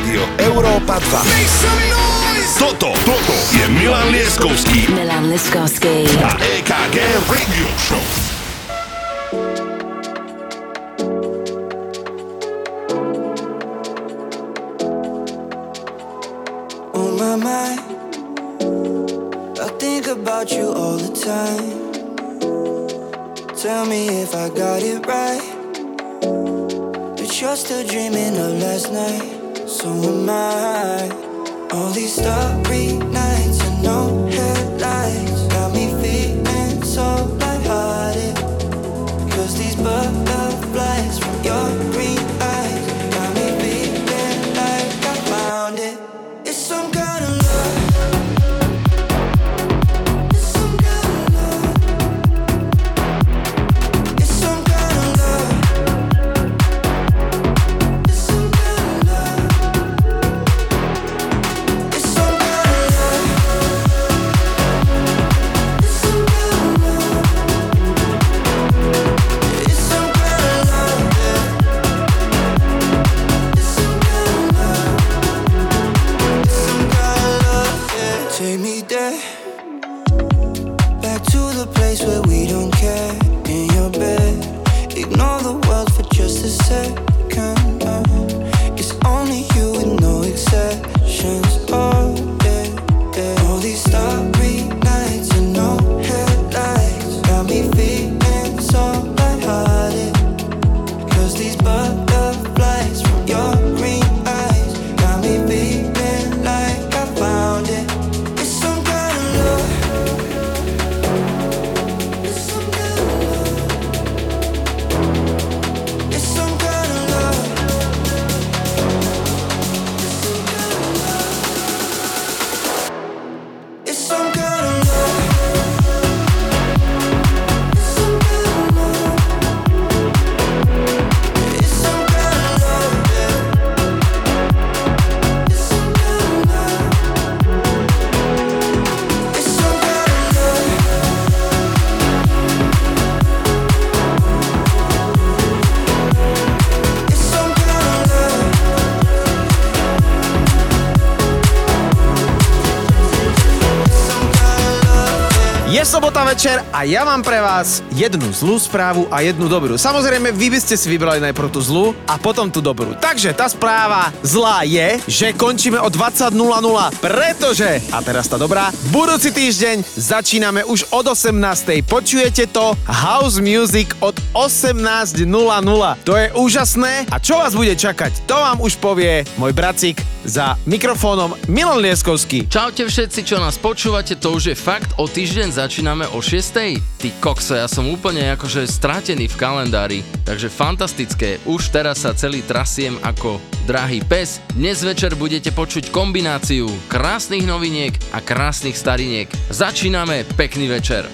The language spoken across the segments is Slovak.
Rádio Európa 2. Toto je Milan Lieskovský a EKG Radio Show. About you all the time. Tell me if I got it right, but you're still dreaming of last night. So am I. All these starry nights and no headlights got me feeling so lighthearted, 'cause these butterflies from your green eyes got me feeling like I found it. It's some kind of love. Sobota večer a ja mám pre vás jednu zlú správu a jednu dobrú. Samozrejme, vy by ste si vybrali najprv tú zlú a potom tú dobrú. Takže tá správa zlá je, že končíme o 20.00, pretože, a teraz tá dobrá, budúci týždeň začíname už od 18.00. Počujete to? House Music od 18.00. To je úžasné a čo vás bude čakať, to vám už povie môj bracík. Za mikrofónom Milan Lieskovský. Čaute všetci, čo nás počúvate, to už je fakt. O týždeň začíname o 6:00. Ty kokso, ja som úplne akože stratený v kalendári. Takže fantastické. Už teraz sa celý trasiem ako drahý pes. Dnes večer budete počuť kombináciu krásnych noviniek a krásnych stariniek. Začíname, pekný večer.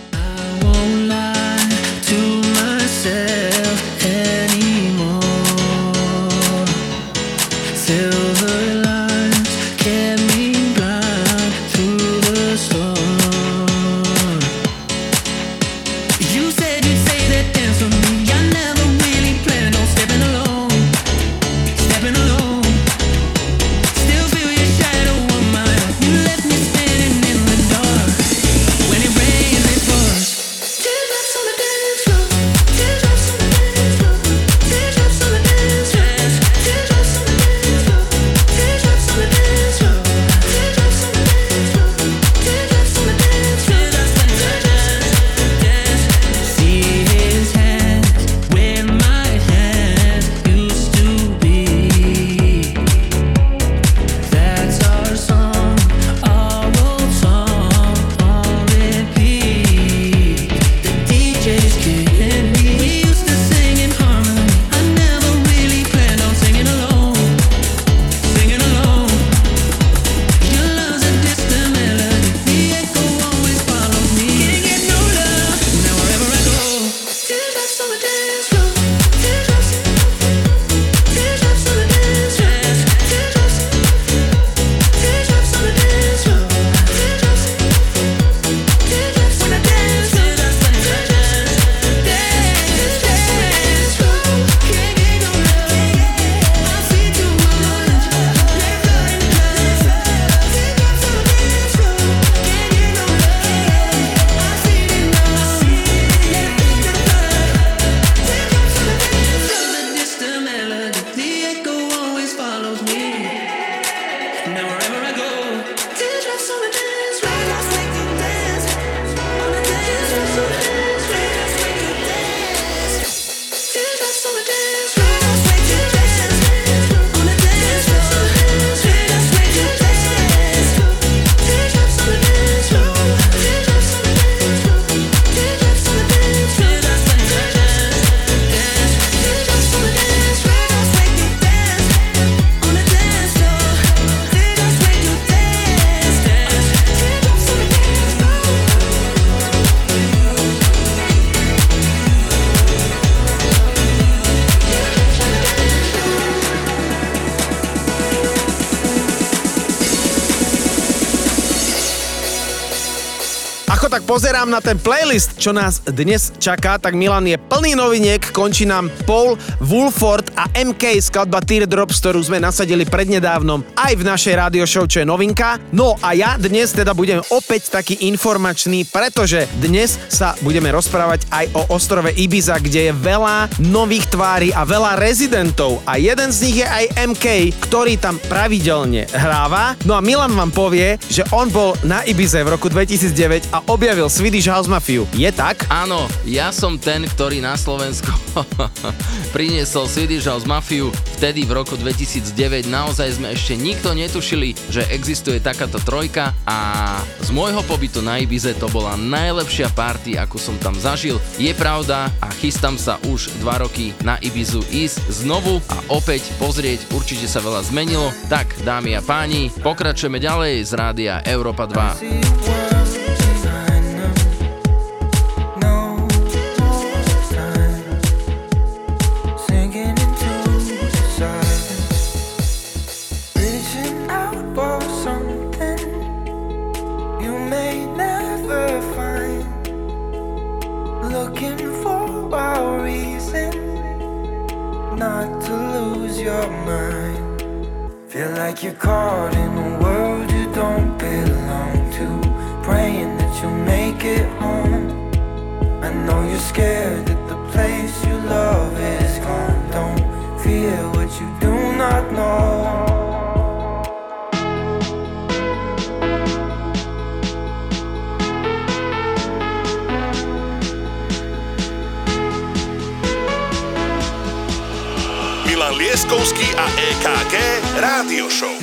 Ako tak pozerám na ten playlist, čo nás dnes čaká, tak Milan je plný noviniek. Končí nám Paul Woolford a MK skladba Teardrops, ktorú sme nasadili prednedávnom aj v našej radio show, čo je novinka. No a ja dnes teda budem opäť taký informačný, pretože dnes sa budeme rozprávať aj o ostrove Ibiza, kde je veľa nových tvári a veľa rezidentov. A jeden z nich je aj MK, ktorý tam pravidelne hráva. No a Milan vám povie, že on bol na Ibize v roku 2009 a objavil Swedish House Mafiu. Je tak? Áno, ja som ten, ktorý na Slovensko priniesol Swedish House Mafiu. Vtedy v roku 2009 naozaj sme ešte nikto netušili, že existuje takáto trojka a z môjho pobytu na Ibize to bola najlepšia party, akú som tam zažil. Je pravda a chystám sa už 2 roky na Ibizu ísť znovu a opäť pozrieť, určite sa veľa zmenilo. Tak, dámy a páni, pokračujeme ďalej z rádia Európa 2. Feel like you're caught in a world you don't belong to, praying that you'll make it home. I know you're scared that the place you love is gone. Don't fear what you do not know. Milan Lieskovský a EKG Rádio Show.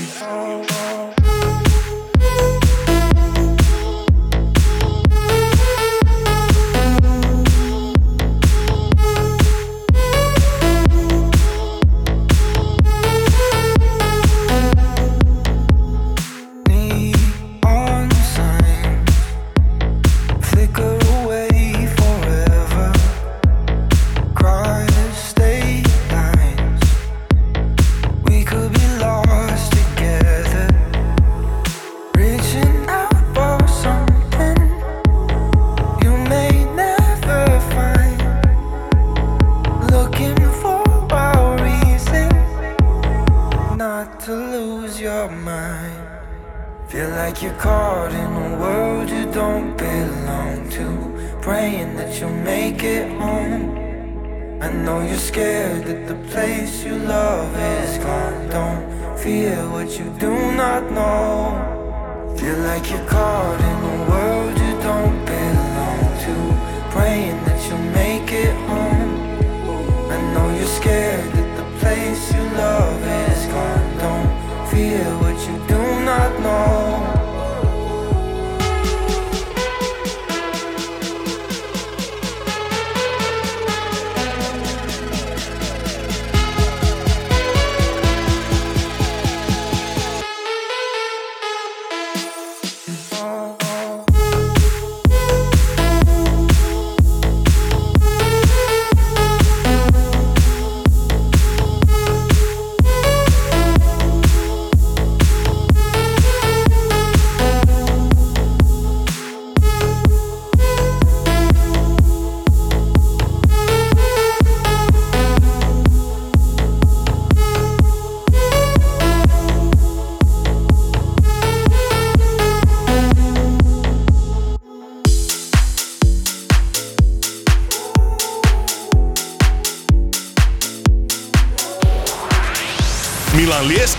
Milan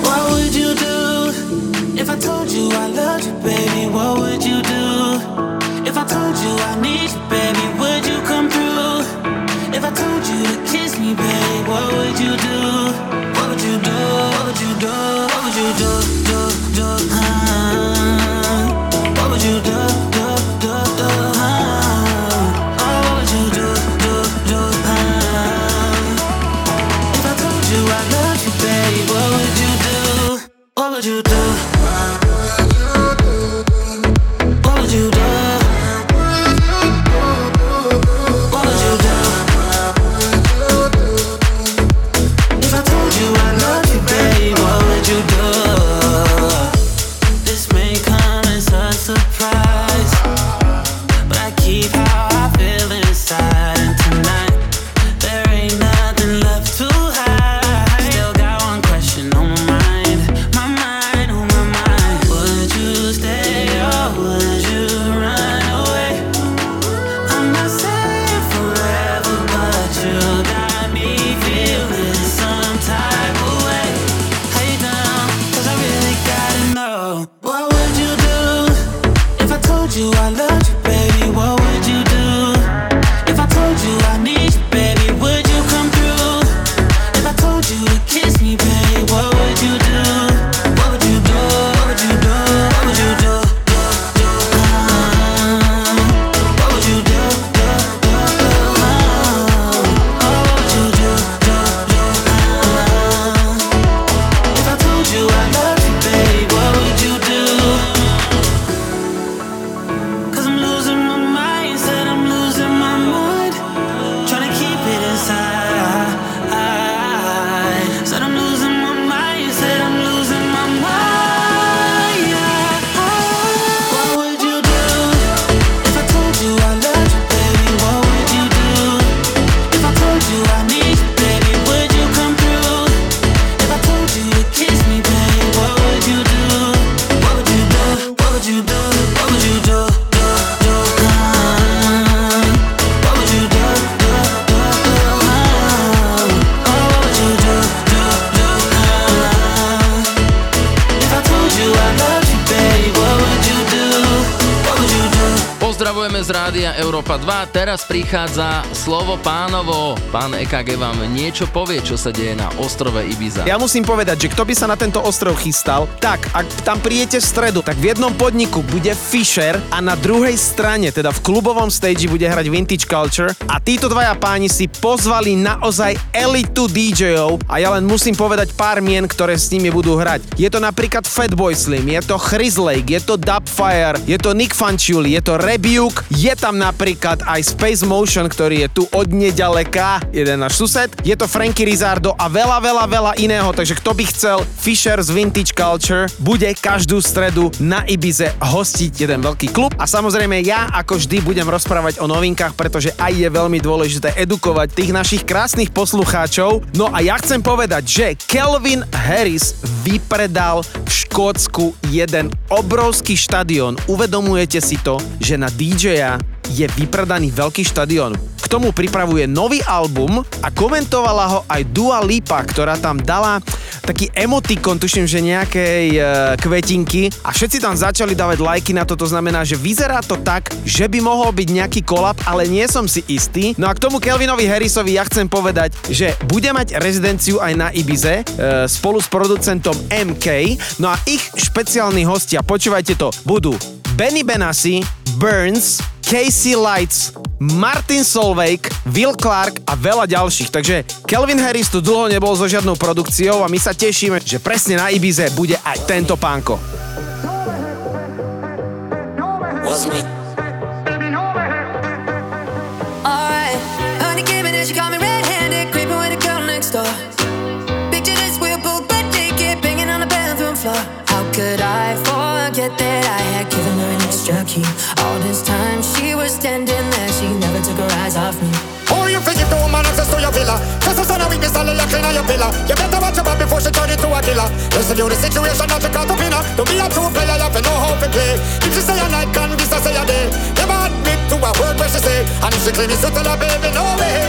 What would you do? Teraz prichádza slovo pánovo. Pán EKG vám niečo povie, čo sa deje na ostrove Ibiza. Ja musím povedať, že kto by sa na tento ostrov chystal, tak ak tam prídete v stredu, tak v jednom podniku bude Fisher a na druhej strane, teda v klubovom stage bude hrať Vintage Culture a títo dvaja páni si pozvali naozaj elitu DJov a ja len musím povedať pár mien, ktoré s nimi budú hrať. Je to napríklad Fatboy Slim, je to Chris Lake, je to Dubfire, je to Nic Fanciulli, je to Rebuke, je tam napríklad aj Space Motion, ktorý je tu od neďaleka, jeden náš sused. Je to Frankie Rizardo a veľa, veľa, veľa iného, takže kto by chcel, Fisher z Vintage Culture bude každú stredu na Ibize hostiť jeden veľký klub a samozrejme ja ako vždy budem rozprávať o novinkách, pretože aj je veľmi dôležité edukovať tých našich krásnych poslucháčov. No a ja chcem povedať, že Calvin Harris vypredal v Škótsku jeden obrovský štadión. Uvedomujete si to, že na DJ-a je vypredaný veľký štadión. K tomu pripravuje nový album a komentovala ho aj Dua Lipa, ktorá tam dala taký emotikon, tuším, že nejakej kvetinky a všetci tam začali dávať lajky na to, to znamená, že vyzerá to tak, že by mohol byť nejaký kolab, ale nie som si istý. No a k tomu Calvinovi Harrisovi ja chcem povedať, že bude mať rezidenciu aj na Ibize spolu s producentom MK, no a ich špeciálni hostia, počúvajte to, budú Benny Benassi, Burns, KC Lights, Martin Solveig, Will Clark a veľa ďalších. Takže Calvin Harris tu dlho nebol so žiadnou produkciou a my sa tešíme, že presne na Ibize bude aj tento pánko. That I had given her an extra key. All this time she was standing there, she never took her eyes off me. Oh, you forgive the woman access to your villa, cause the son of weakness, all of your cleaner, your pillar. You better watch your back before she turn into a killer. Listen to the situation, not your caterpillar. Don't be a true player, you have to know how to play. If she say a night, can't be so say a day. Never admit to a word where she say. And if she claim it's to tell her baby, no way.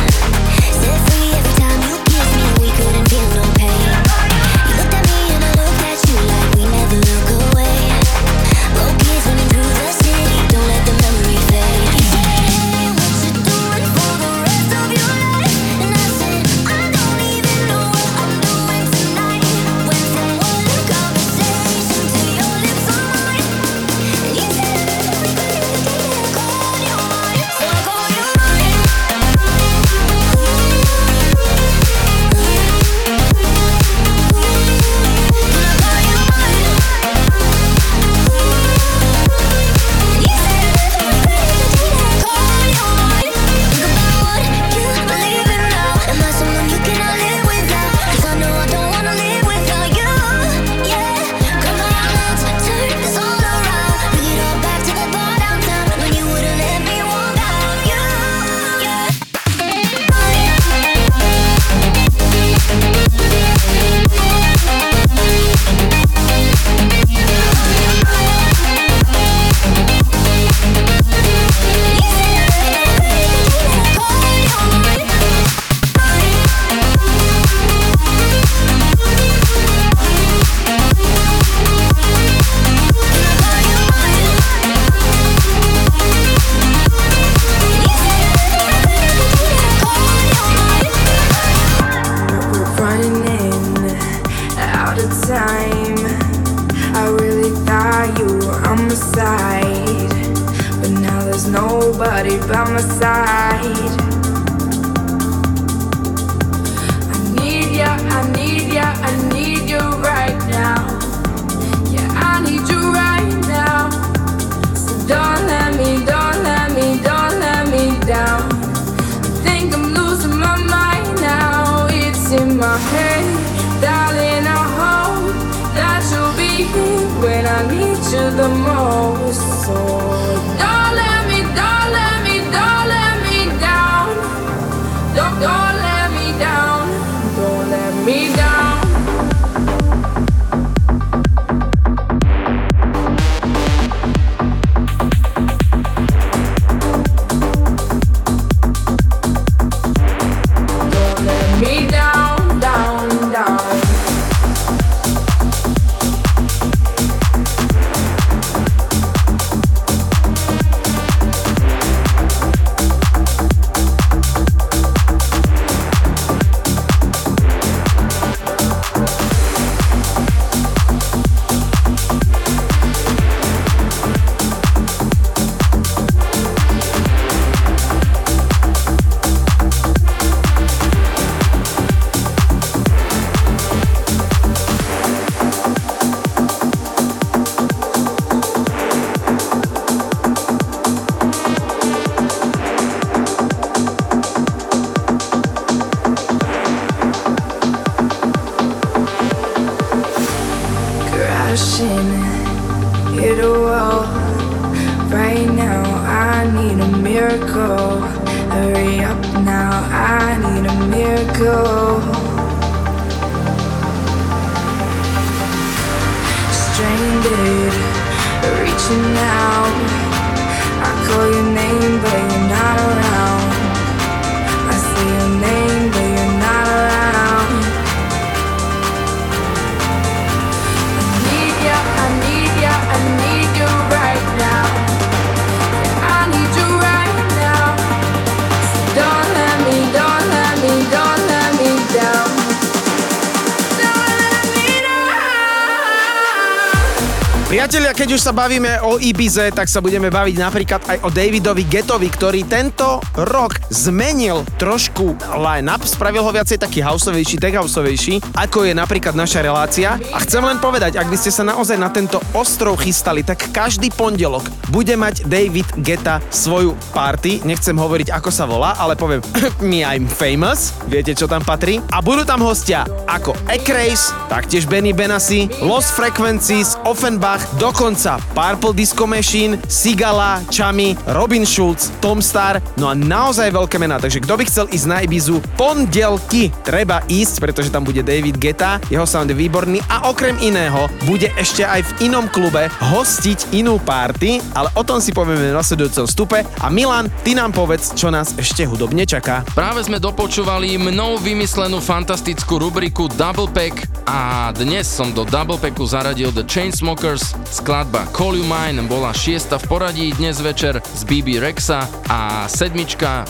Priatelia, keď už sa bavíme o Ibize, tak sa budeme baviť napríklad aj o Davidovi Guettovi, ktorý tento rok zmenil trošku line-up, spravil ho viacej taký houseovejší, tech houseovejší, ako je napríklad naša relácia. A chcem len povedať, ak by ste sa naozaj na tento ostrov chystali, tak každý pondelok bude mať David Guetta svoju party. Nechcem hovoriť, ako sa volá, ale poviem Me I'm Famous. Viete, čo tam patrí? A budú tam hostia ako Eckrace, taktiež Benny Benassi, Lost Frequencies, Offenbach, Dokonca Purple Disco Machine, Sigala, Chami, Robin Schulz, Tom Star, no a naozaj veľké mená. Takže kto by chcel ísť na Ibizu pondelky, treba ísť, pretože tam bude David Guetta, jeho sound je výborný a okrem iného bude ešte aj v inom klube hostiť inú party, ale o tom si povieme v nasledujúcom vstupe. A Milan, ty nám povedz, čo nás ešte hudobne čaká. Práve sme dopočúvali mnou vymyslenú fantastickú rubriku Double Pack a dnes som do Double Packu zaradil The Chainsmokers, skladba Call You Mine bola 6. v poradí dnes večer z BB Rexa a 7.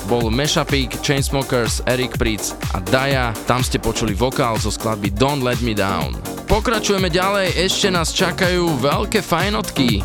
bol mashupík Chainsmokers, Eric Pritz a Daya, tam ste počuli vokál zo skladby Don't Let Me Down. Pokračujeme ďalej, ešte nás čakajú veľké fajnotky.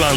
Milan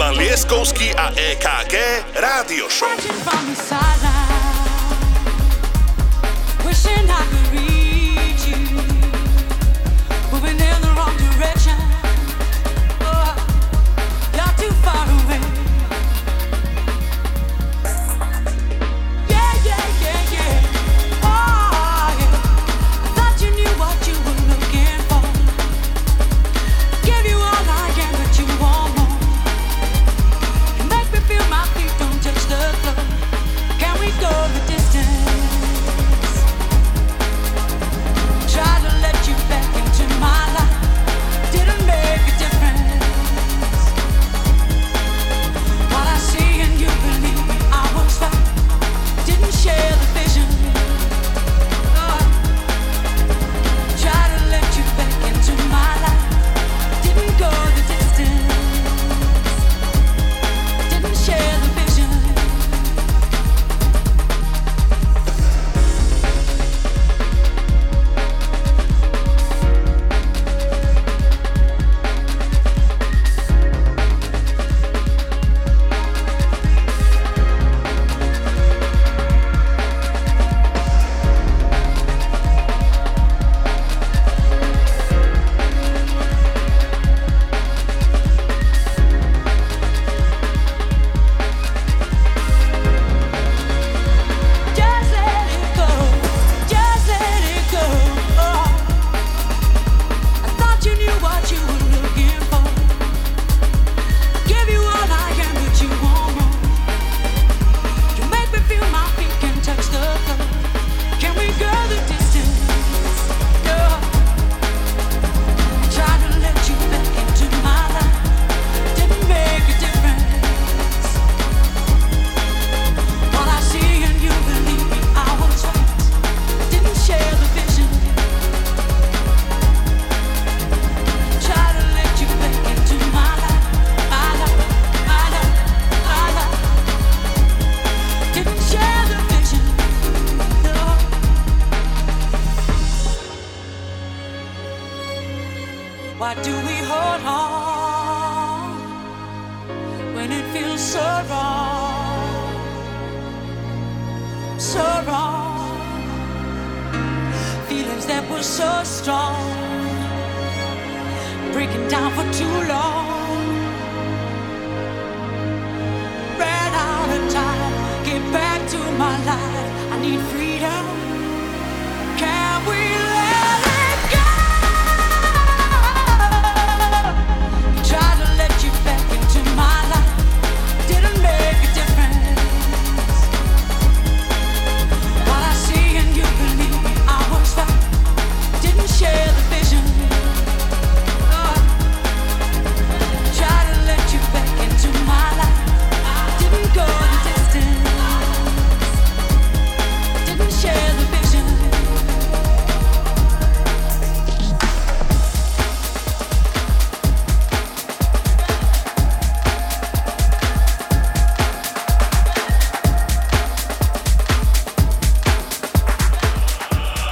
Milan Lieskovský a EKG Rádio Show.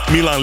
Milan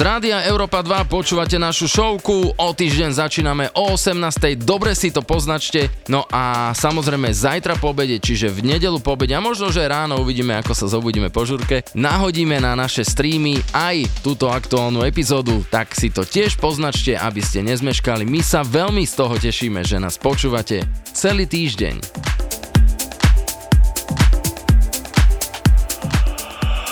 Z Rádia Európa 2 počúvate našu showku, o týždeň začíname o 18.00, dobre si to poznačte, no a samozrejme zajtra po obede, čiže v nedeľu po obede a možno, že ráno uvidíme, ako sa zobudíme po žurke, nahodíme na naše streamy aj túto aktuálnu epizódu, tak si to tiež poznačte, aby ste nezmeškali, my sa veľmi z toho tešíme, že nás počúvate celý týždeň.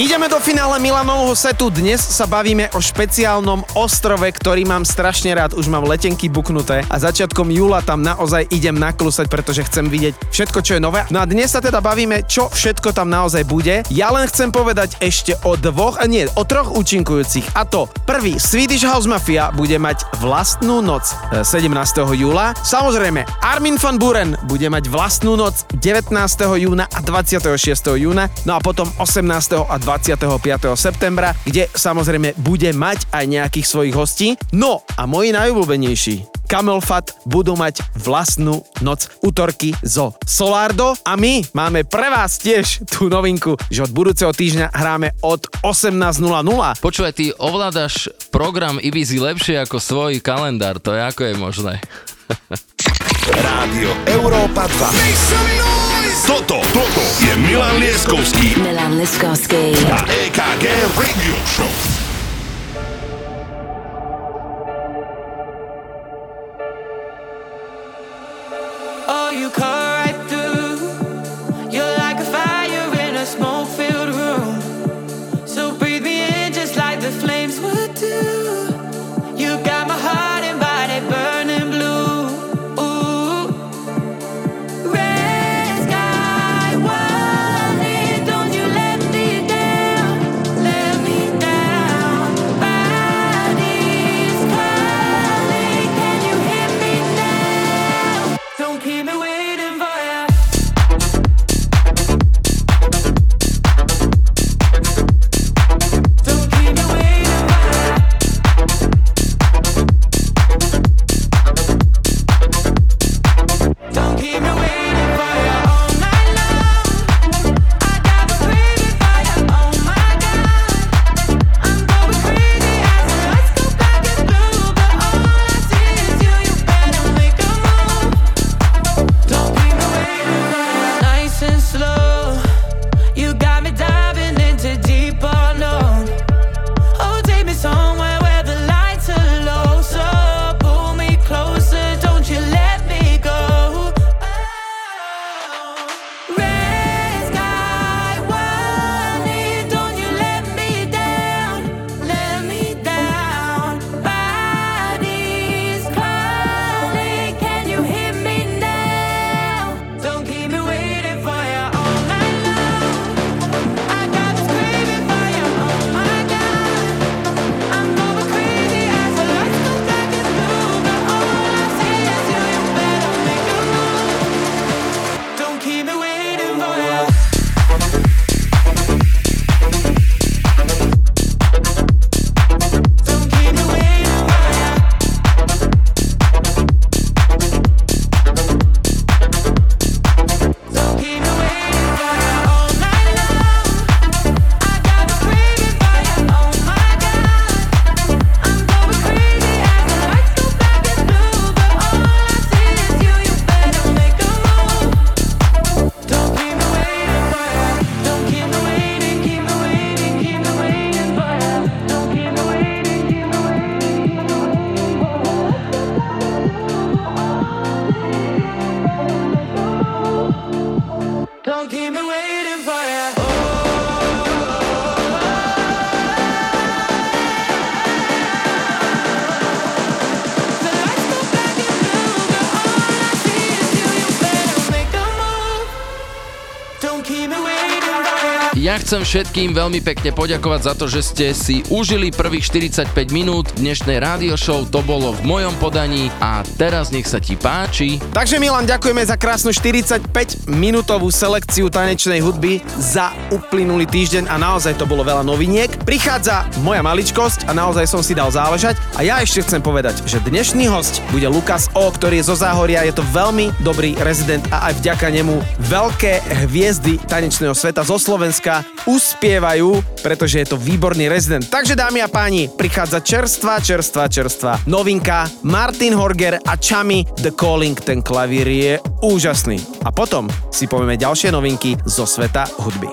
Ideme do finále Milanovho setu. Dnes sa bavíme o špeciálnom ostrove, ktorý mám strašne rád. Už mám letenky buknuté a začiatkom júla tam naozaj idem naklusať, pretože chcem vidieť všetko, čo je nové. No a dnes sa teda bavíme, čo všetko tam naozaj bude. Ja len chcem povedať ešte o troch účinkujúcich. A to prvý, Swedish House Mafia bude mať vlastnú noc 17. júla. Samozrejme, Armin van Buuren bude mať vlastnú noc 19. júna a 26. júna. No a potom 18. a 25. septembra, kde samozrejme bude mať aj nejakých svojich hostí. No a moji najobľúbenejší Camel Fat budú mať vlastnú noc utorky zo Solardo a my máme pre vás tiež tú novinku, že od budúceho týždňa hráme od 18.00. Počúvaj, ty ovládaš program Ibizy lepšie ako svoj kalendár, to je ako je možné. Rádio Európa 2. Toto je Milan Lieskovský a EKG Radio Show. Ja chcem všetkým veľmi pekne poďakovať za to, že ste si užili prvých 45 minút dnešnej rádio show. To bolo v mojom podaní a teraz nech sa ti páči. Takže Milan, ďakujeme za krásnu 45-minútovú selekciu tanečnej hudby za uplynulý týždeň a naozaj to bolo veľa noviniek. Prichádza moja maličkosť a naozaj som si dal záležať a ja ešte chcem povedať, že dnešný hosť bude Lukas O, ktorý je zo Záhoria, je to veľmi dobrý rezident a aj vďaka nemu veľké hviezdy tanečného sveta zo Slovenska uspievajú, pretože je to výborný rezident. Takže dámy a páni, prichádza čerstvá novinka Martin Horger a Chami The Calling, ten klavír je úžasný. A potom si povieme ďalšie novinky zo sveta hudby.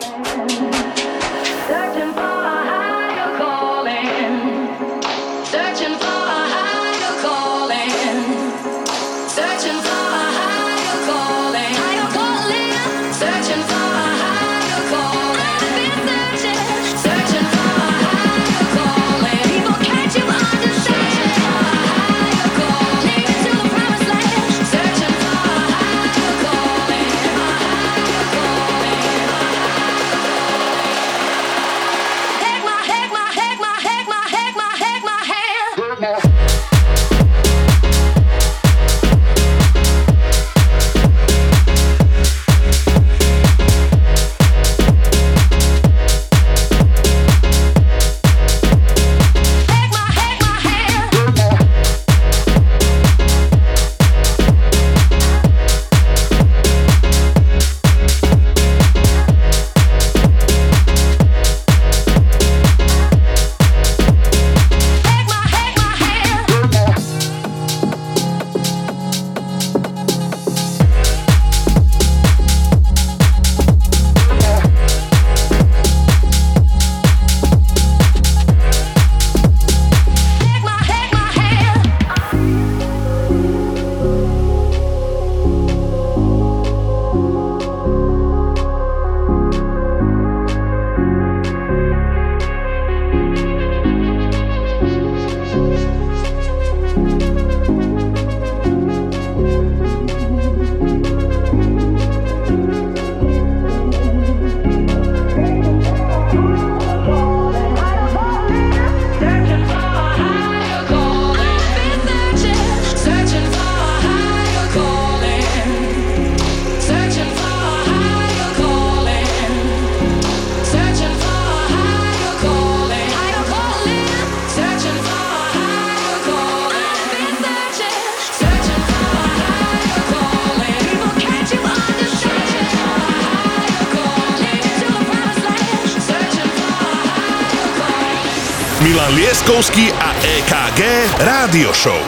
Milan Lieskovský a EKG Rádio Show.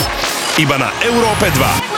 Iba na Európe 2.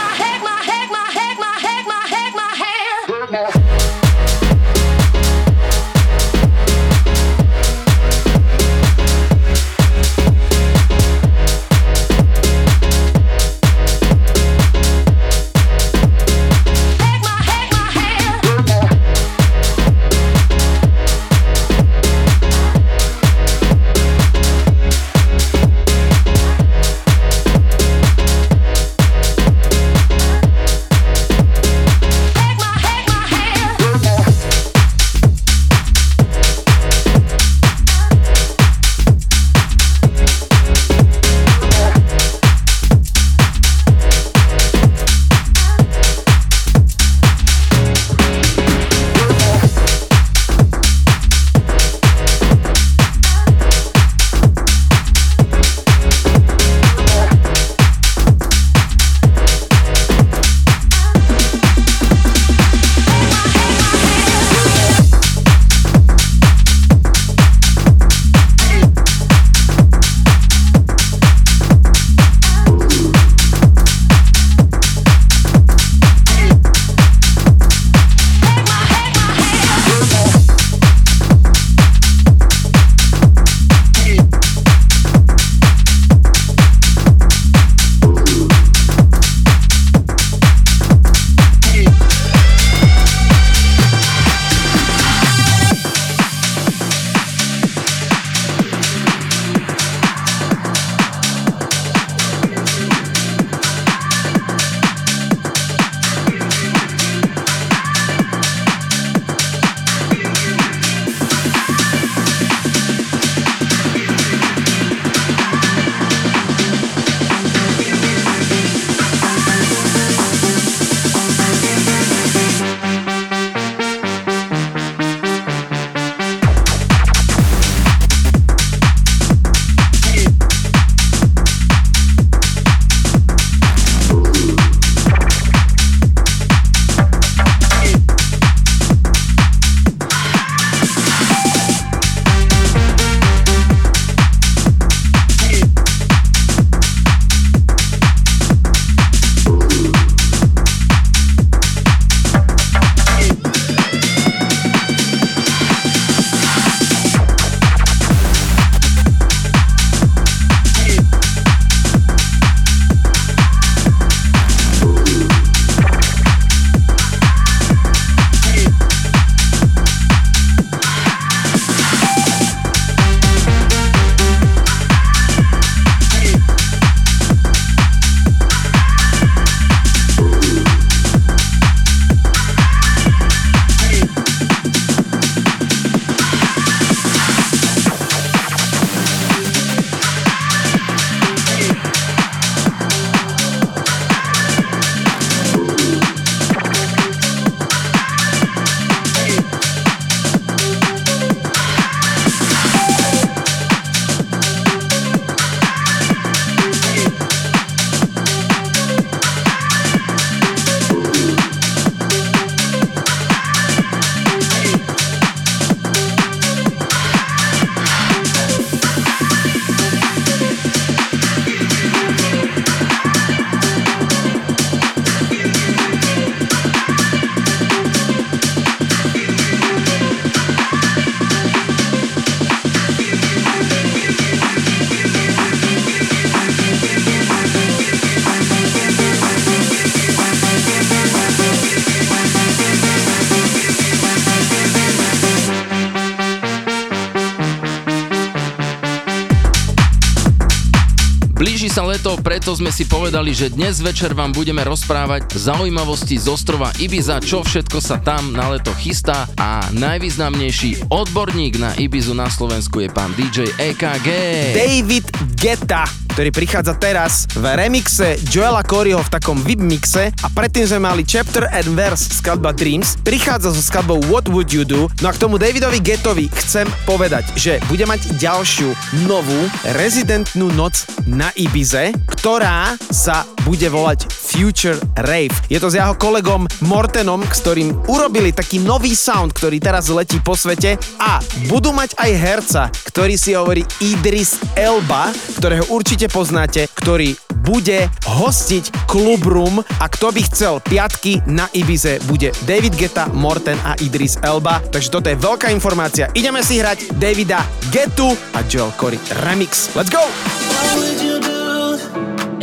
Leto, preto sme si povedali, že dnes večer vám budeme rozprávať zaujímavosti z ostrova Ibiza, čo všetko sa tam na leto chystá a najvýznamnejší odborník na Ibizu na Slovensku je pán DJ EKG David Guetta. ktorý prichádza teraz v remixe Joela Coreyho v takom VIP-mixe a predtým sme mali Chapter and Verse skladba Dreams, prichádza so skladbou What Would You Do. No a k tomu Davidovi Guettovi chcem povedať, že bude mať ďalšiu novú rezidentnú noc na Ibize, ktorá sa bude volať Future Rave. Je to s jeho kolegom Mortenom, s ktorým urobili taký nový sound, ktorý teraz letí po svete a budú mať aj herca, ktorý si hovorí Idris Elba, ktorého určite poznáte, ktorý bude hostiť Club Room a kto by chcel piatky na Ibize, bude David Guetta, Morten a Idris Elba. Takže toto je veľká informácia. Ideme si hrať Davida Guettu a Joel Corey Remix. Let's go! What would you do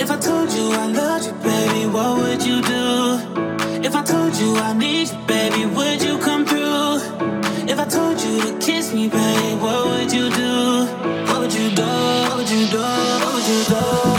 if I told you I loved you, baby? What would you do if I told you I need you, baby? Would you come through? If I told you to kiss me, baby, what would you do? What would you do? What would you do? What would you do?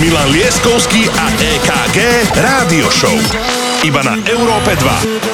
Milan Lieskovský a EKG Rádio Show. Iba na Európe 2.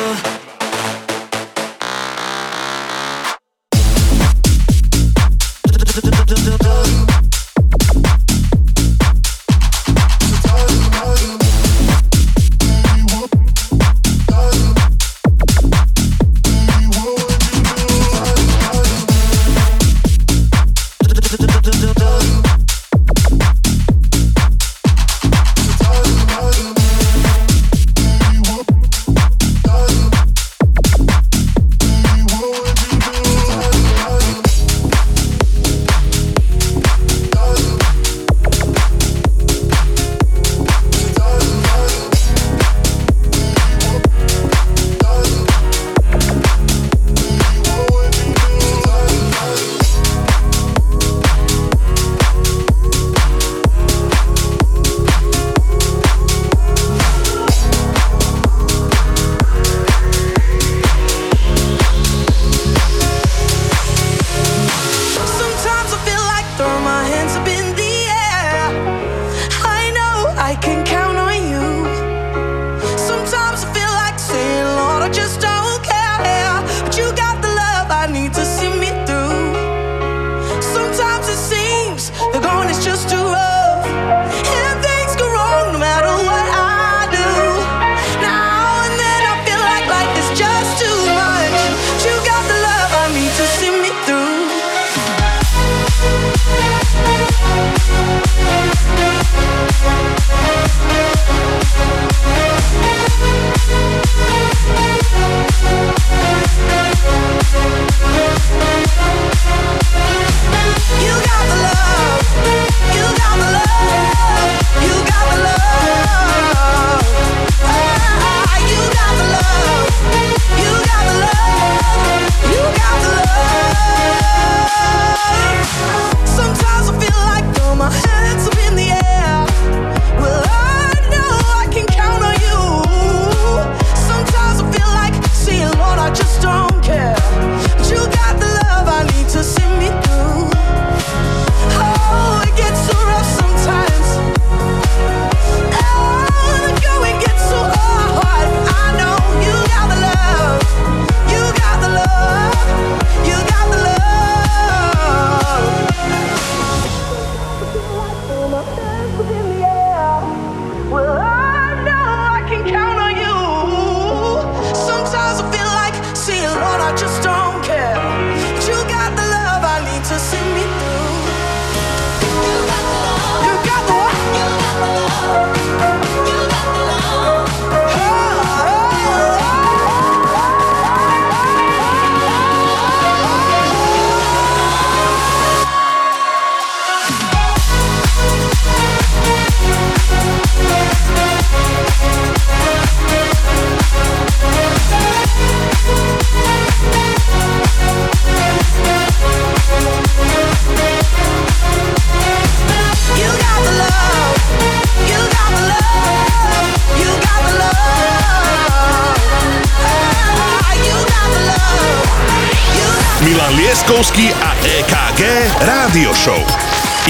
Lieskovský a EKG Rádio Show.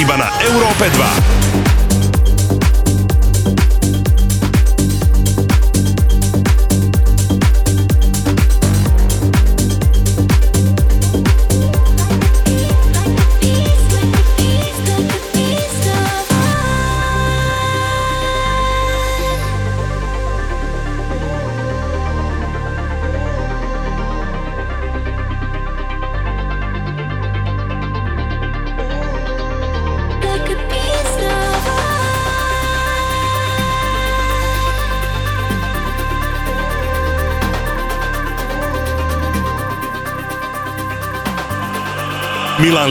Iba na Európe 2. Milan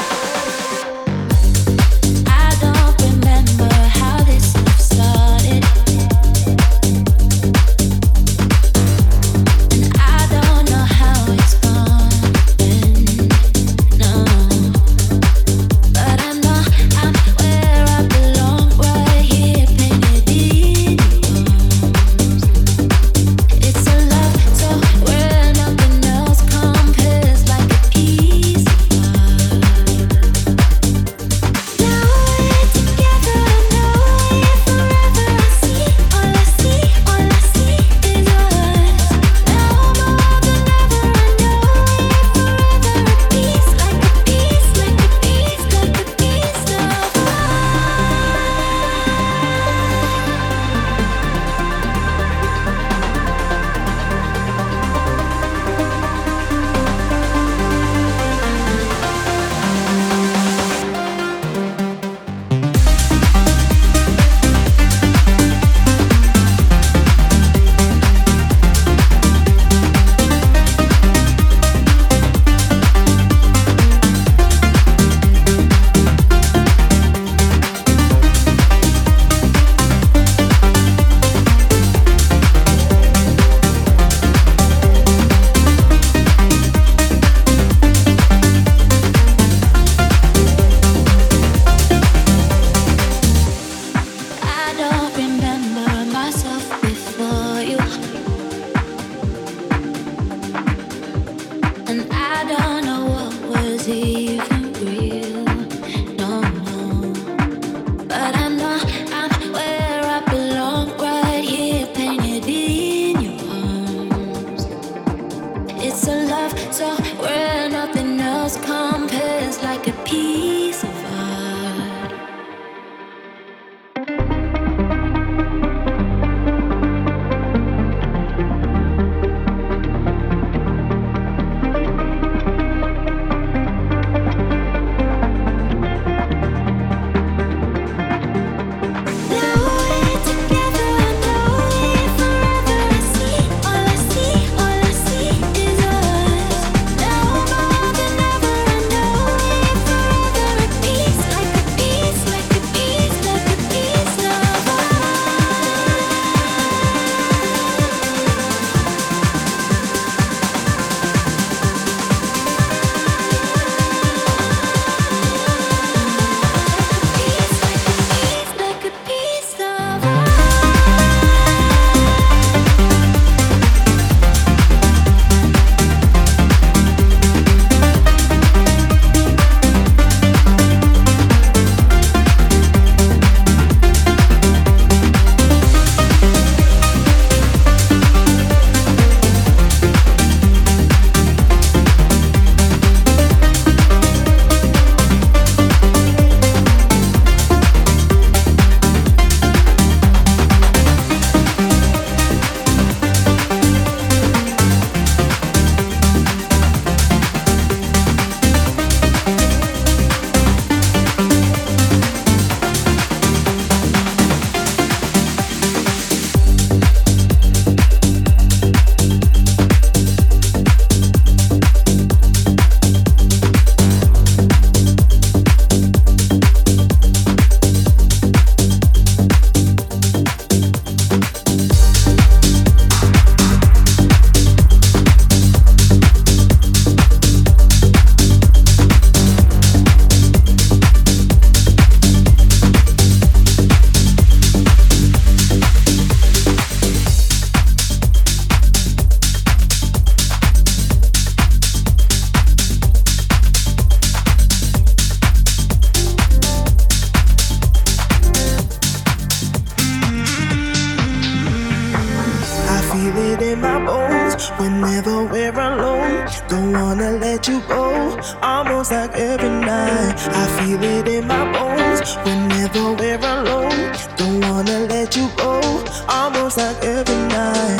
Don't wanna let you go. Almost like every night I feel it in my bones. Whenever we're alone, don't wanna let you go. Almost like every night.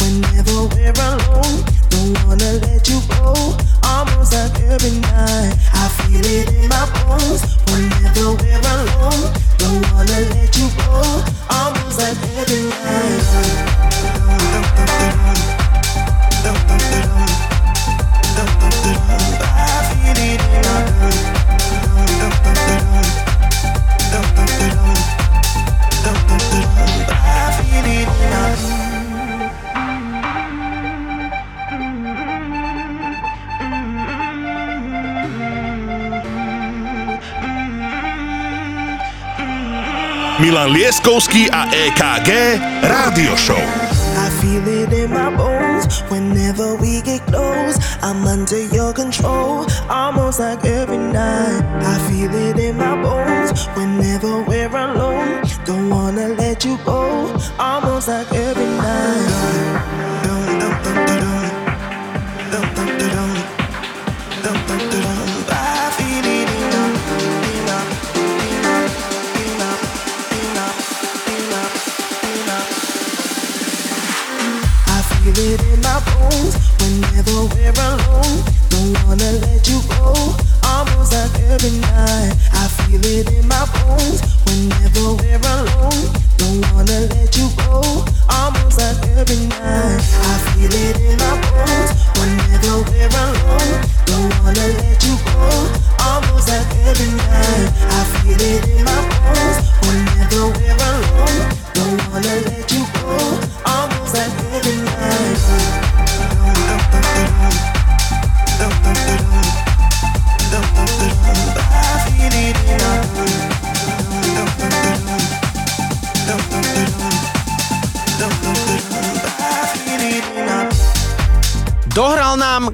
Whenever we're alone, don't wanna let you go. Almost like every night, I feel it in my bones. Whenever we're alone, don't wanna let you go. Almost like every night, I feel it in my bones. Milan Lieskovský a EKG Rádio Show. I feel it in my bones whenever we get close. I'm under your control almost like every night. I feel it in my bones whenever we're alone. Don't wanna let you go almost like every night.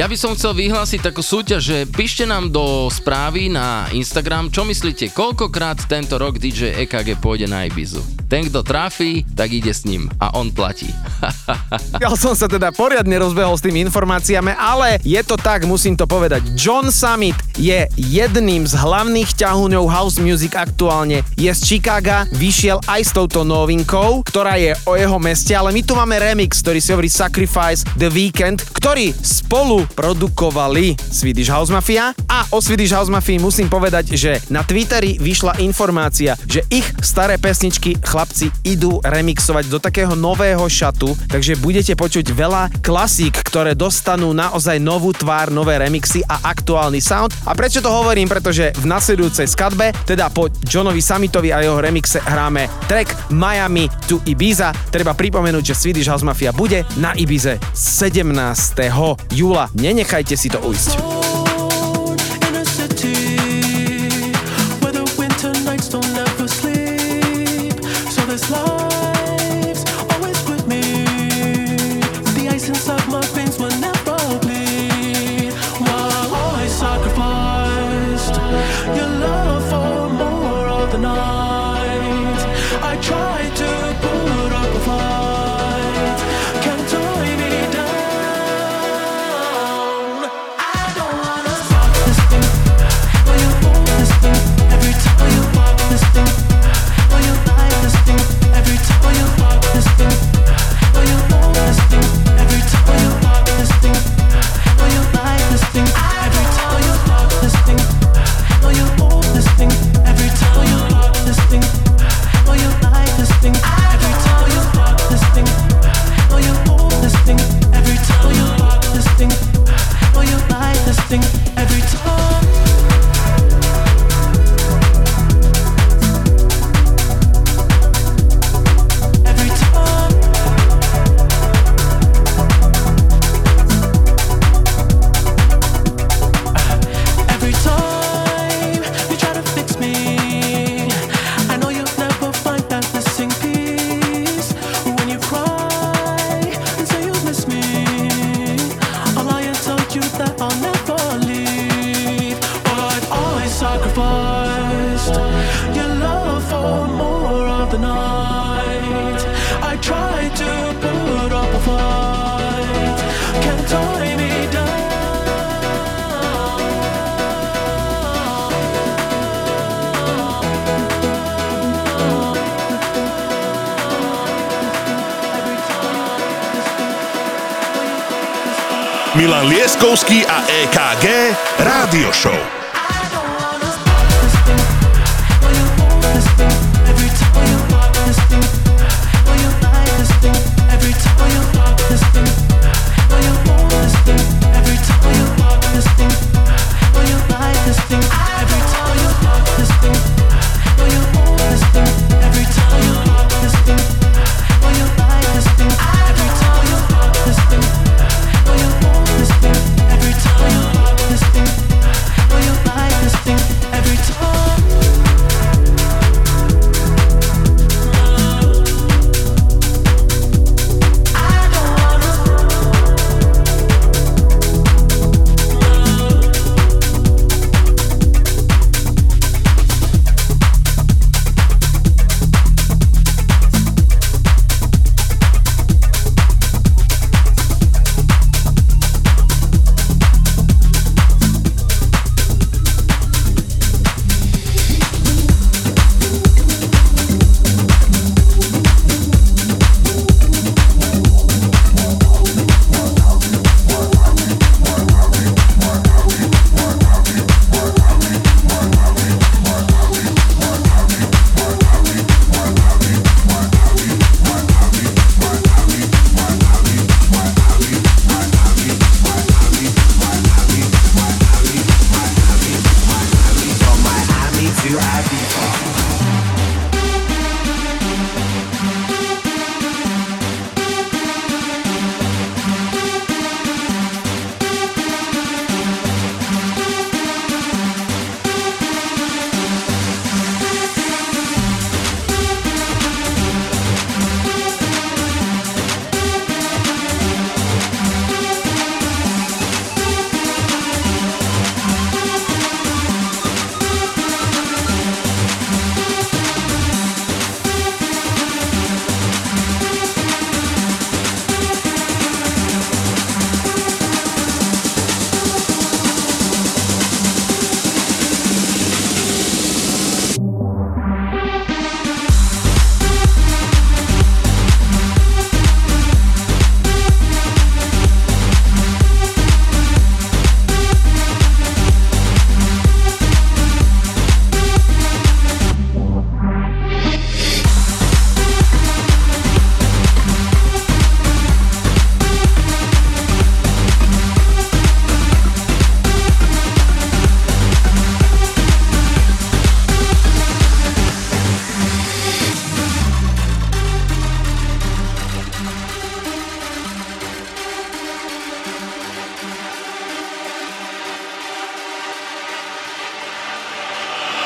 Ja by som chcel vyhlásiť takú súťaž, že píšte nám do správy na Instagram, čo myslíte, koľkokrát tento rok DJ EKG pôjde na Ibizu. Ten, kto trafí, tak ide s ním a on platí. Ja som sa teda poriadne rozbehol s tými informáciami, ale je to tak, musím to povedať. John Summit je jedným z hlavných ťahuňov house music aktuálne. Je z Chicaga, vyšiel aj s touto novinkou, ktorá je o jeho meste, ale my tu máme remix, ktorý si hovorí Sacrifice The Weekend, ktorý spolu produkovali Swedish House Mafia. A o Swedish House Mafia musím povedať, že na Twitteri vyšla informácia, že ich staré pesničky chlapci idú remixovať do takého nového šatu, takže budete počuť veľa klasík, ktoré dostanú naozaj novú tvár, nové remixy a aktuálny sound. A prečo to hovorím? Pretože v nasledujúcej skladbe, teda po Johnovi Summitovi a jeho remixe hráme track Miami to Ibiza. Treba pripomenúť, že Swedish House Mafia bude na Ibize 17. júla. Nenechajte si to ujsť. Milan Lieskovský a EKG Rádio Show.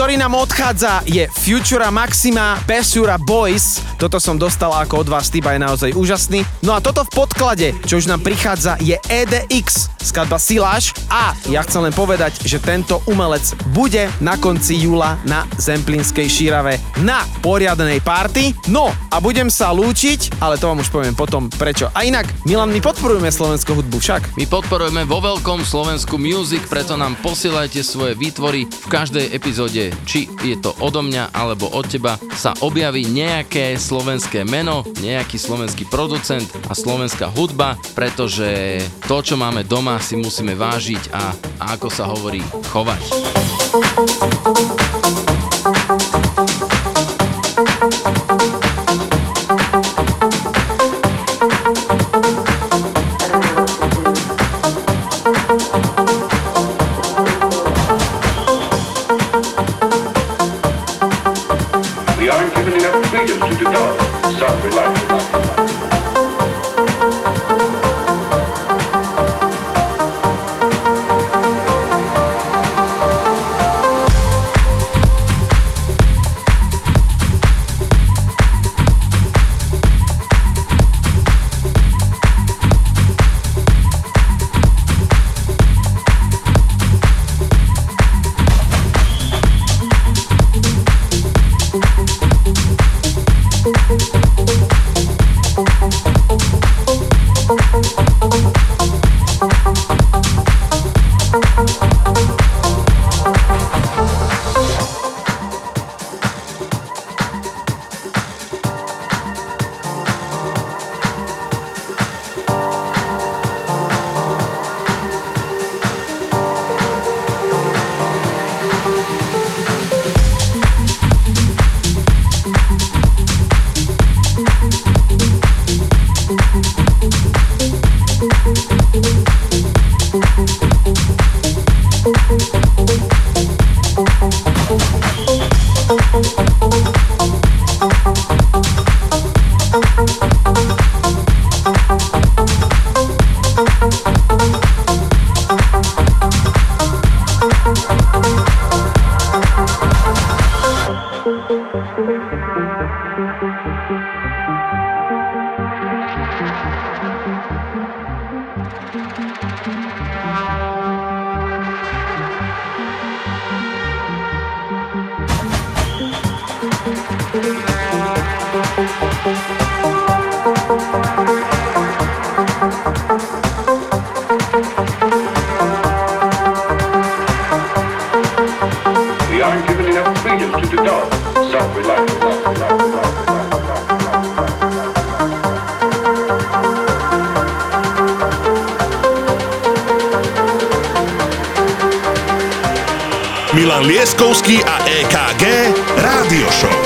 Ktorý nám odchádza je Futura Maxima Pesura Boys. Toto som dostal ako od vás, typ je naozaj úžasný. No a toto v podklade, čo už nám prichádza, je EDX, skladba Siláš. A ja chcem len povedať, že tento umelec bude na konci júla na Zemplínskej Šírave na poriadnej party. No a budem sa lúčiť, ale to vám už poviem potom prečo. A inak, Milan, my podporujeme slovenskú hudbu však. My podporujeme vo veľkom slovenskú music, preto nám posielajte svoje výtvory v každej epizóde. Či je to odo mňa alebo od teba, sa objaví nejaké slovenské meno, nejaký slovenský producent a slovenská hudba, pretože to, čo máme doma, si musíme vážiť a ako sa hovorí, chovať. we aren't given enough freedom to develop self-reliance. Milan Lieskovský a EKG Rádio Show.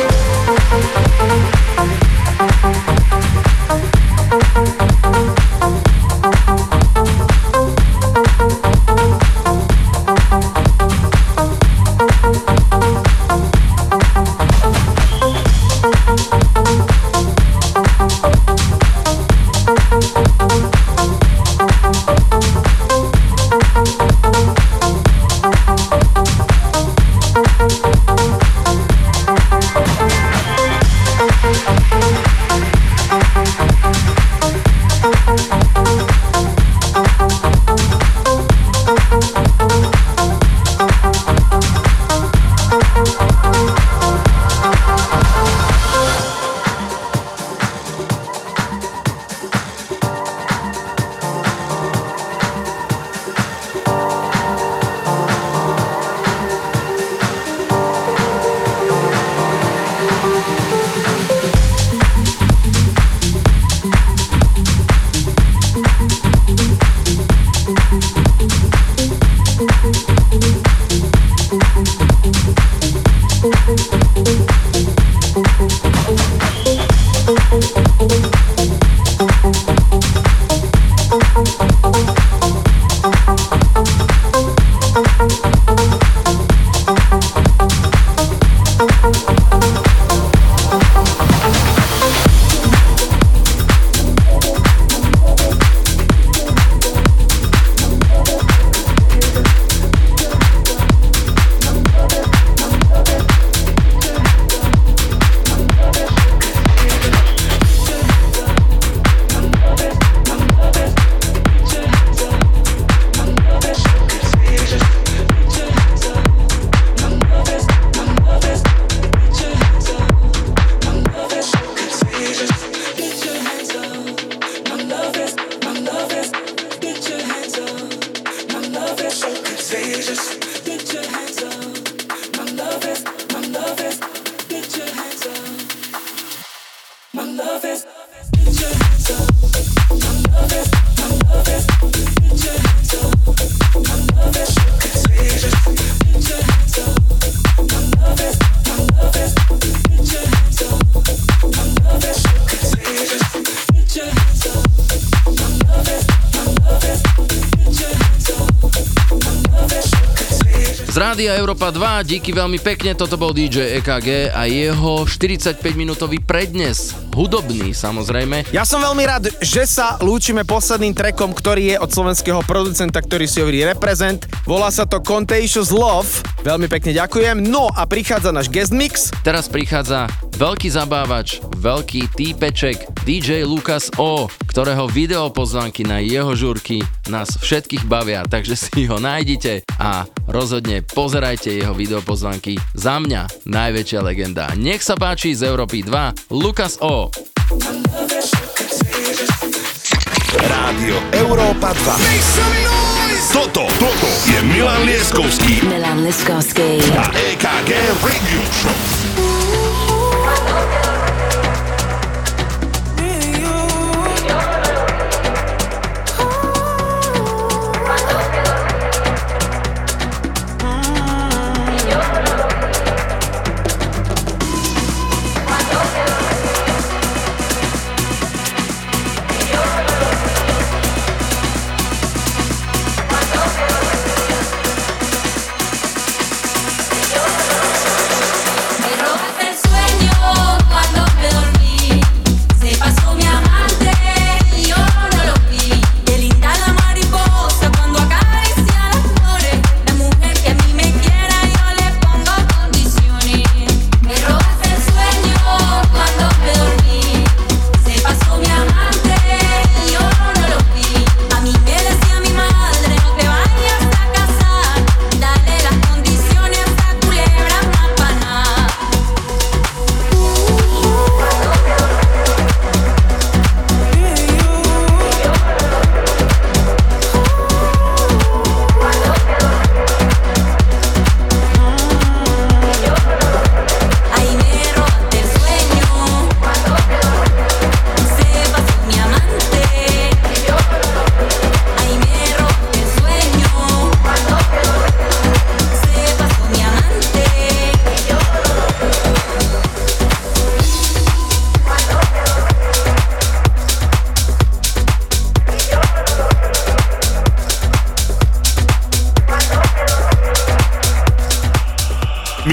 Európa 2, díky veľmi pekne, toto bol DJ EKG a jeho 45-minútový prednes, hudobný samozrejme. Ja som veľmi rád, že sa lúčime posledným trackom, ktorý je od slovenského producenta, ktorý si hovorí Represent, volá sa to Contagious Love, veľmi pekne ďakujem, no a prichádza náš guest mix. Teraz prichádza veľký zabávač, veľký týpeček, DJ Lukas O, ktorého videopozvánky na jeho žúrky nás všetkých bavia, takže si ho nájdite a rozhodne pozerajte jeho videopozvánky. Za mňa najväčšia legenda. Nech sa páči z Európy 2, Lukas O. Rádio Európa 2. Toto je Milan Lieskovský. Milan Lieskovský. A EKG Radio Show.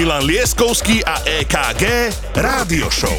Milan Lieskovský a EKG Rádio Show.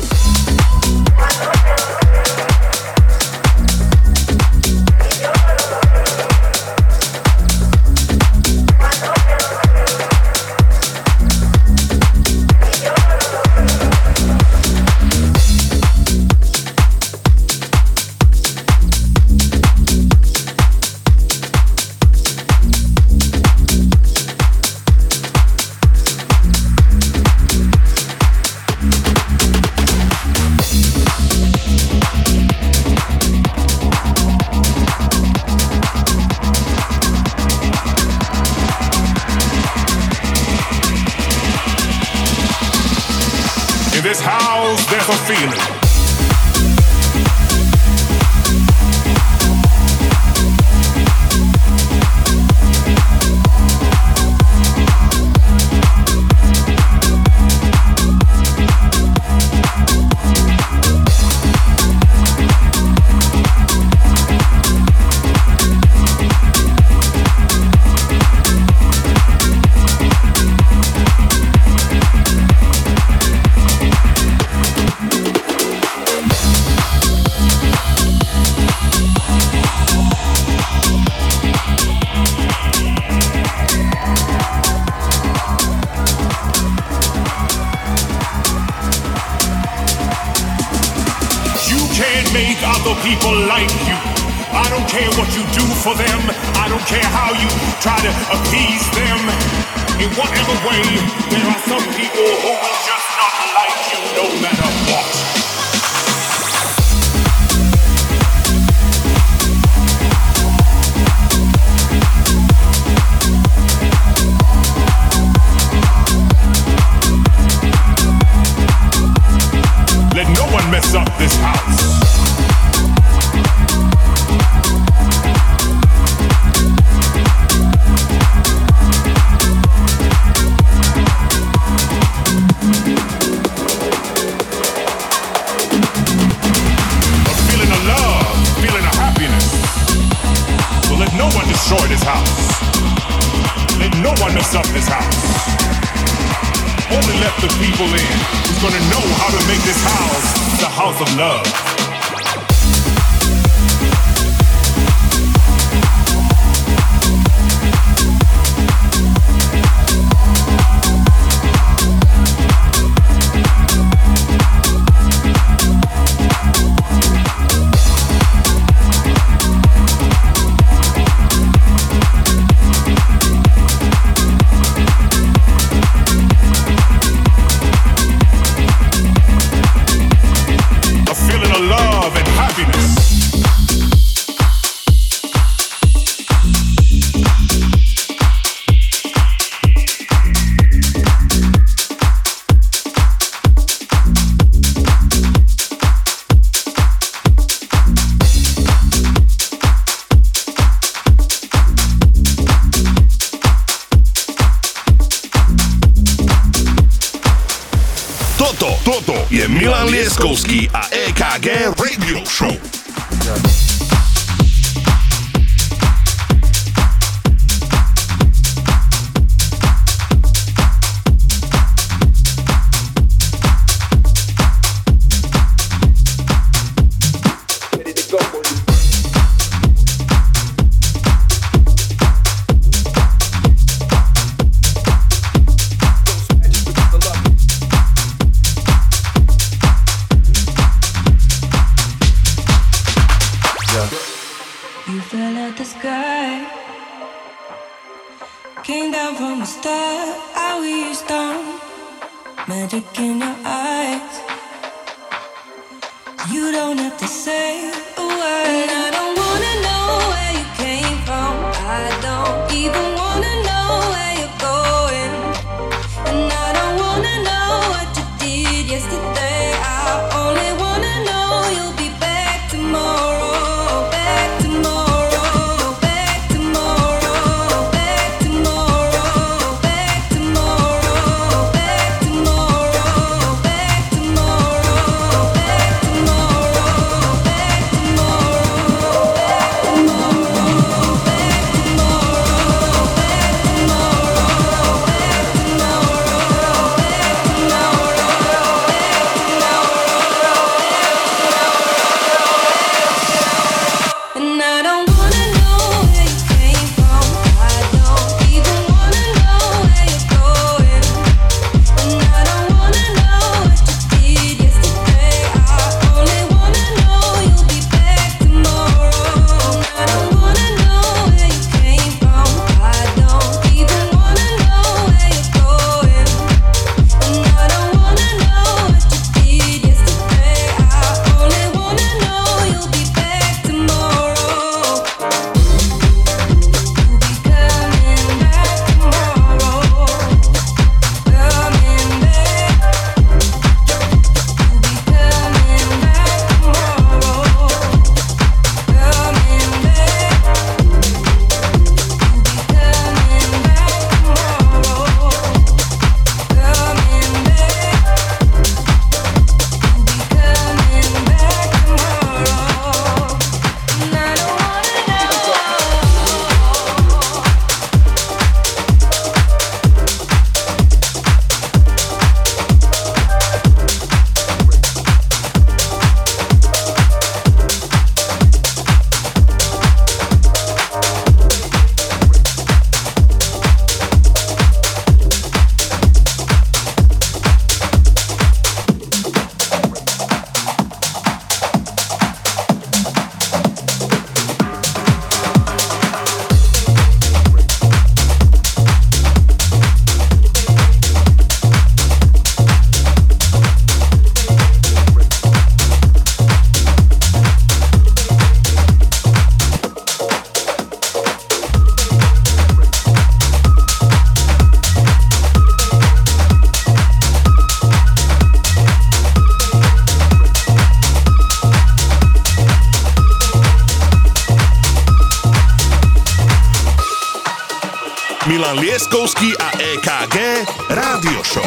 Milan Lieskovský a EKG Rádio Show.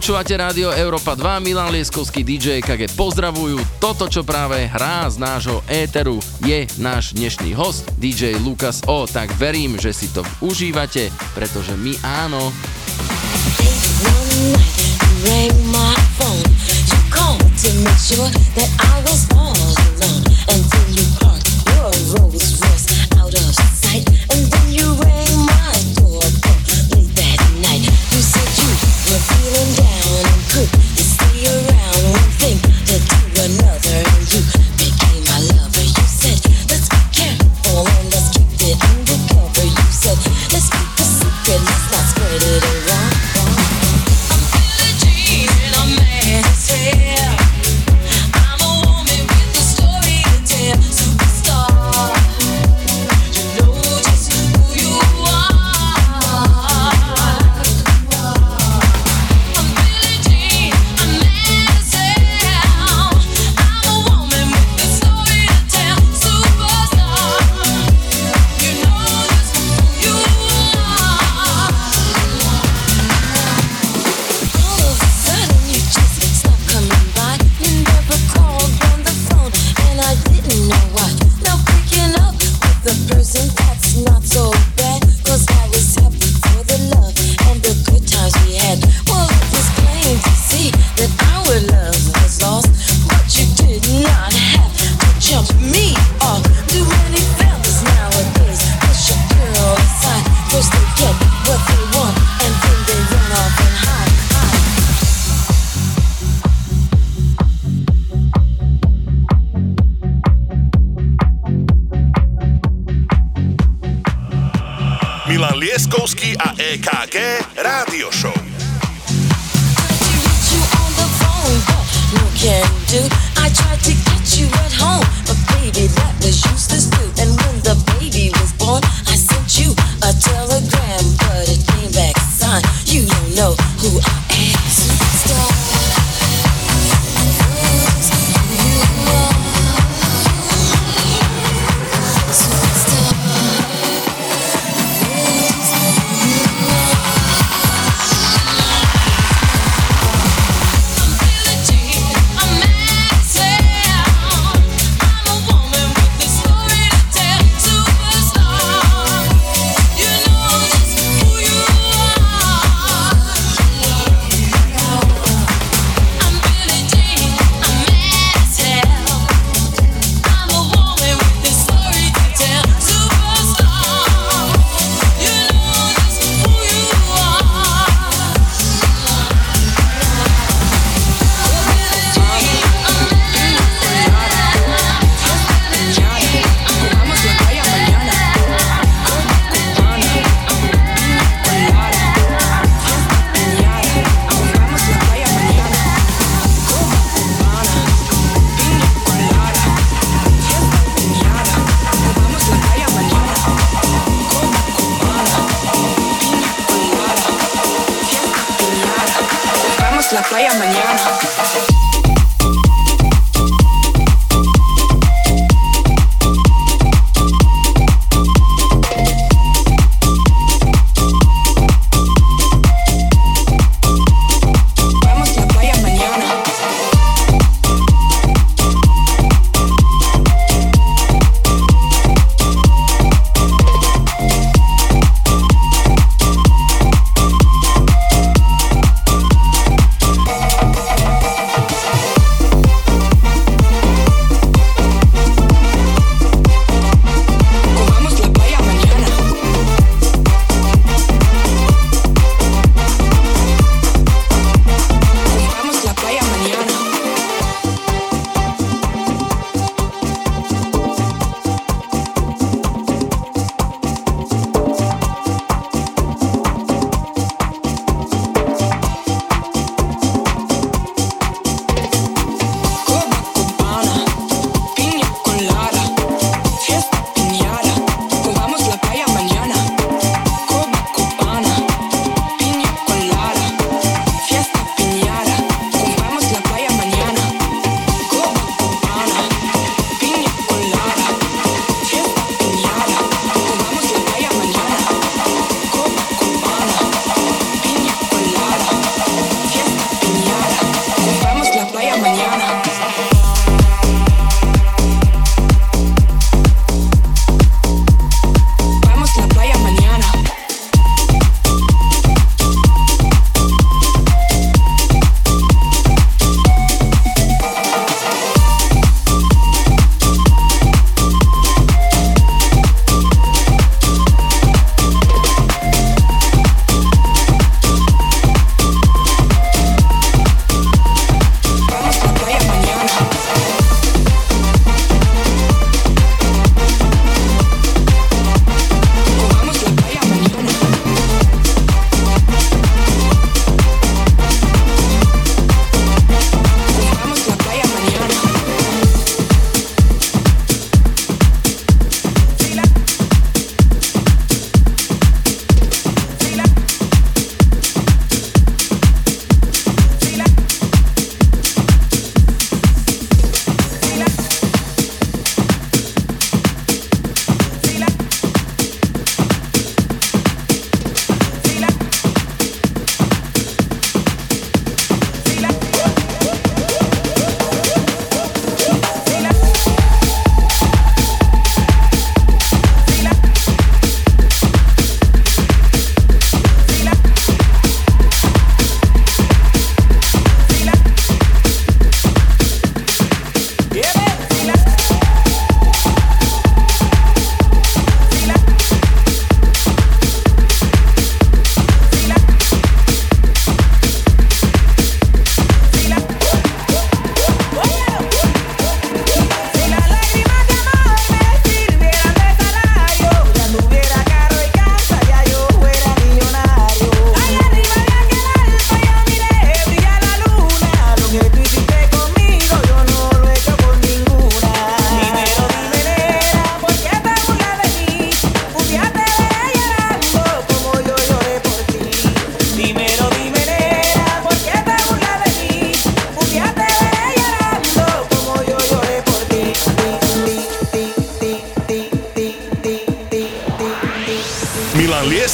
Počúvate Rádio Európa 2, Milan Lieskovský, DJ KG pozdravujú. Toto, čo práve hrá z nášho éteru, je náš dnešný host, DJ Lukas O. Tak verím, že si to užívate, pretože my áno.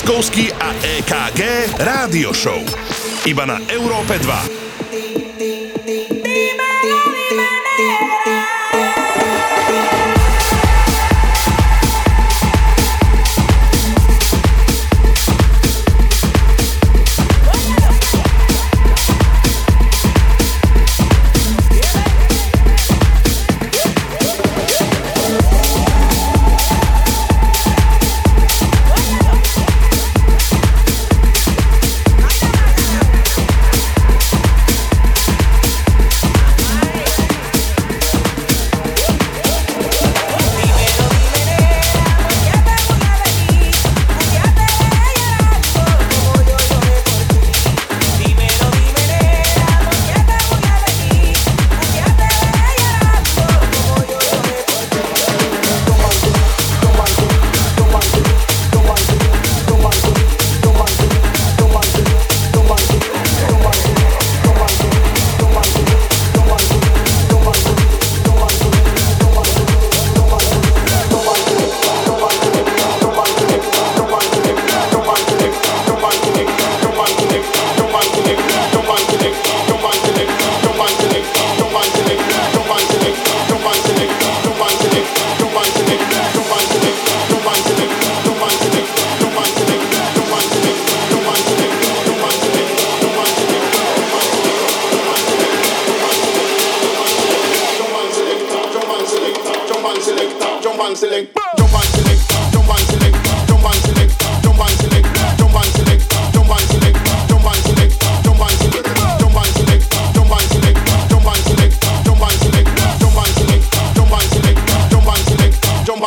Lieskovský a EKG Rádio Show. Iba na Európe 2.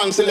Don't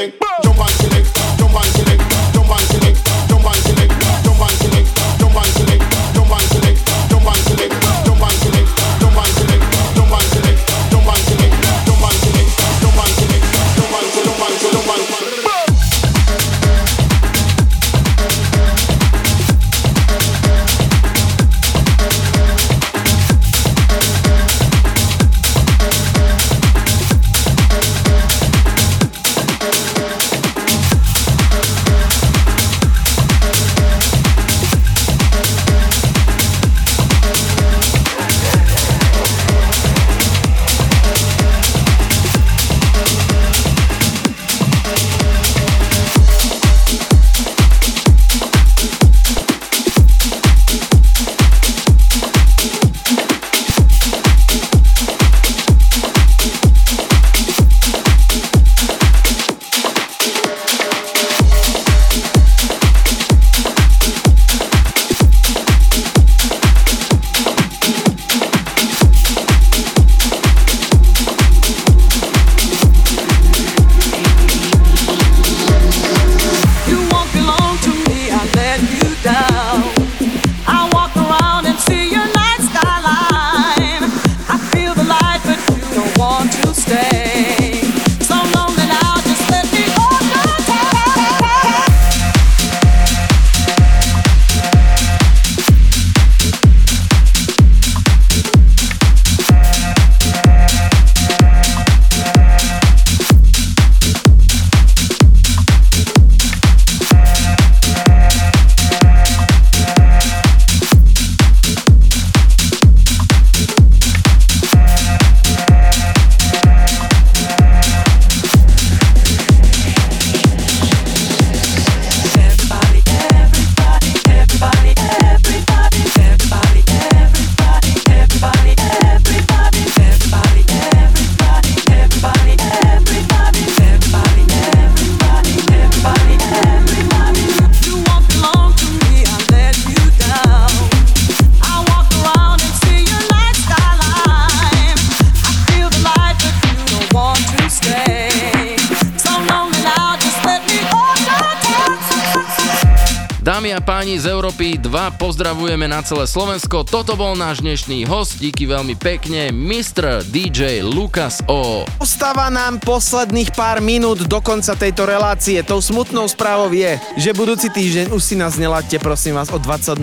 a páni z Európy 2, pozdravujeme na celé Slovensko. Toto bol náš dnešný host, díky veľmi pekne, Mr. DJ Lukas O. Ostáva nám posledných pár minút do konca tejto relácie. Tou smutnou správou je, že budúci týždeň už si nás neladte, prosím vás, o 20.00.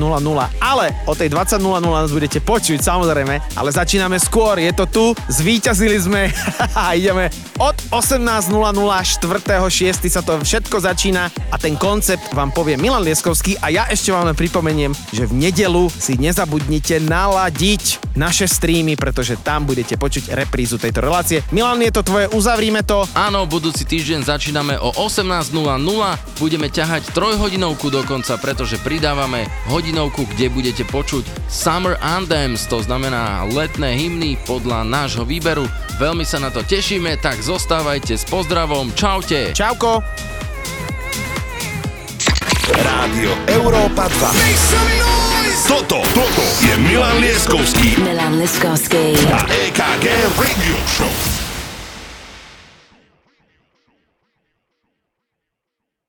Ale o tej 20.00 nás budete počuť, samozrejme, ale začíname skôr, je to tu, zvíťazili sme a ideme od 18.00, 4.6. sa to všetko začína a ten koncept vám povie Milan Lieskovský a ja ešte vám pripomeniem, že v nedeľu si nezabudnite naladiť naše streamy, pretože tam budete počuť reprízu tejto relácie. Milan, je to tvoje, uzavrime to. Áno, budúci týždeň začíname o 18.00, budeme ťahať trojhodinovku dokonca, pretože pridávame hodinovku, kde budete počuť Summer Anthems, to znamená letné hymny podľa nášho výberu. Veľmi sa na to tešíme, tak zostávajte s pozdravom. Čaute. Čauko. Rádio Európa 2. Toto je Milan Lieskovský a EKG Radio Show.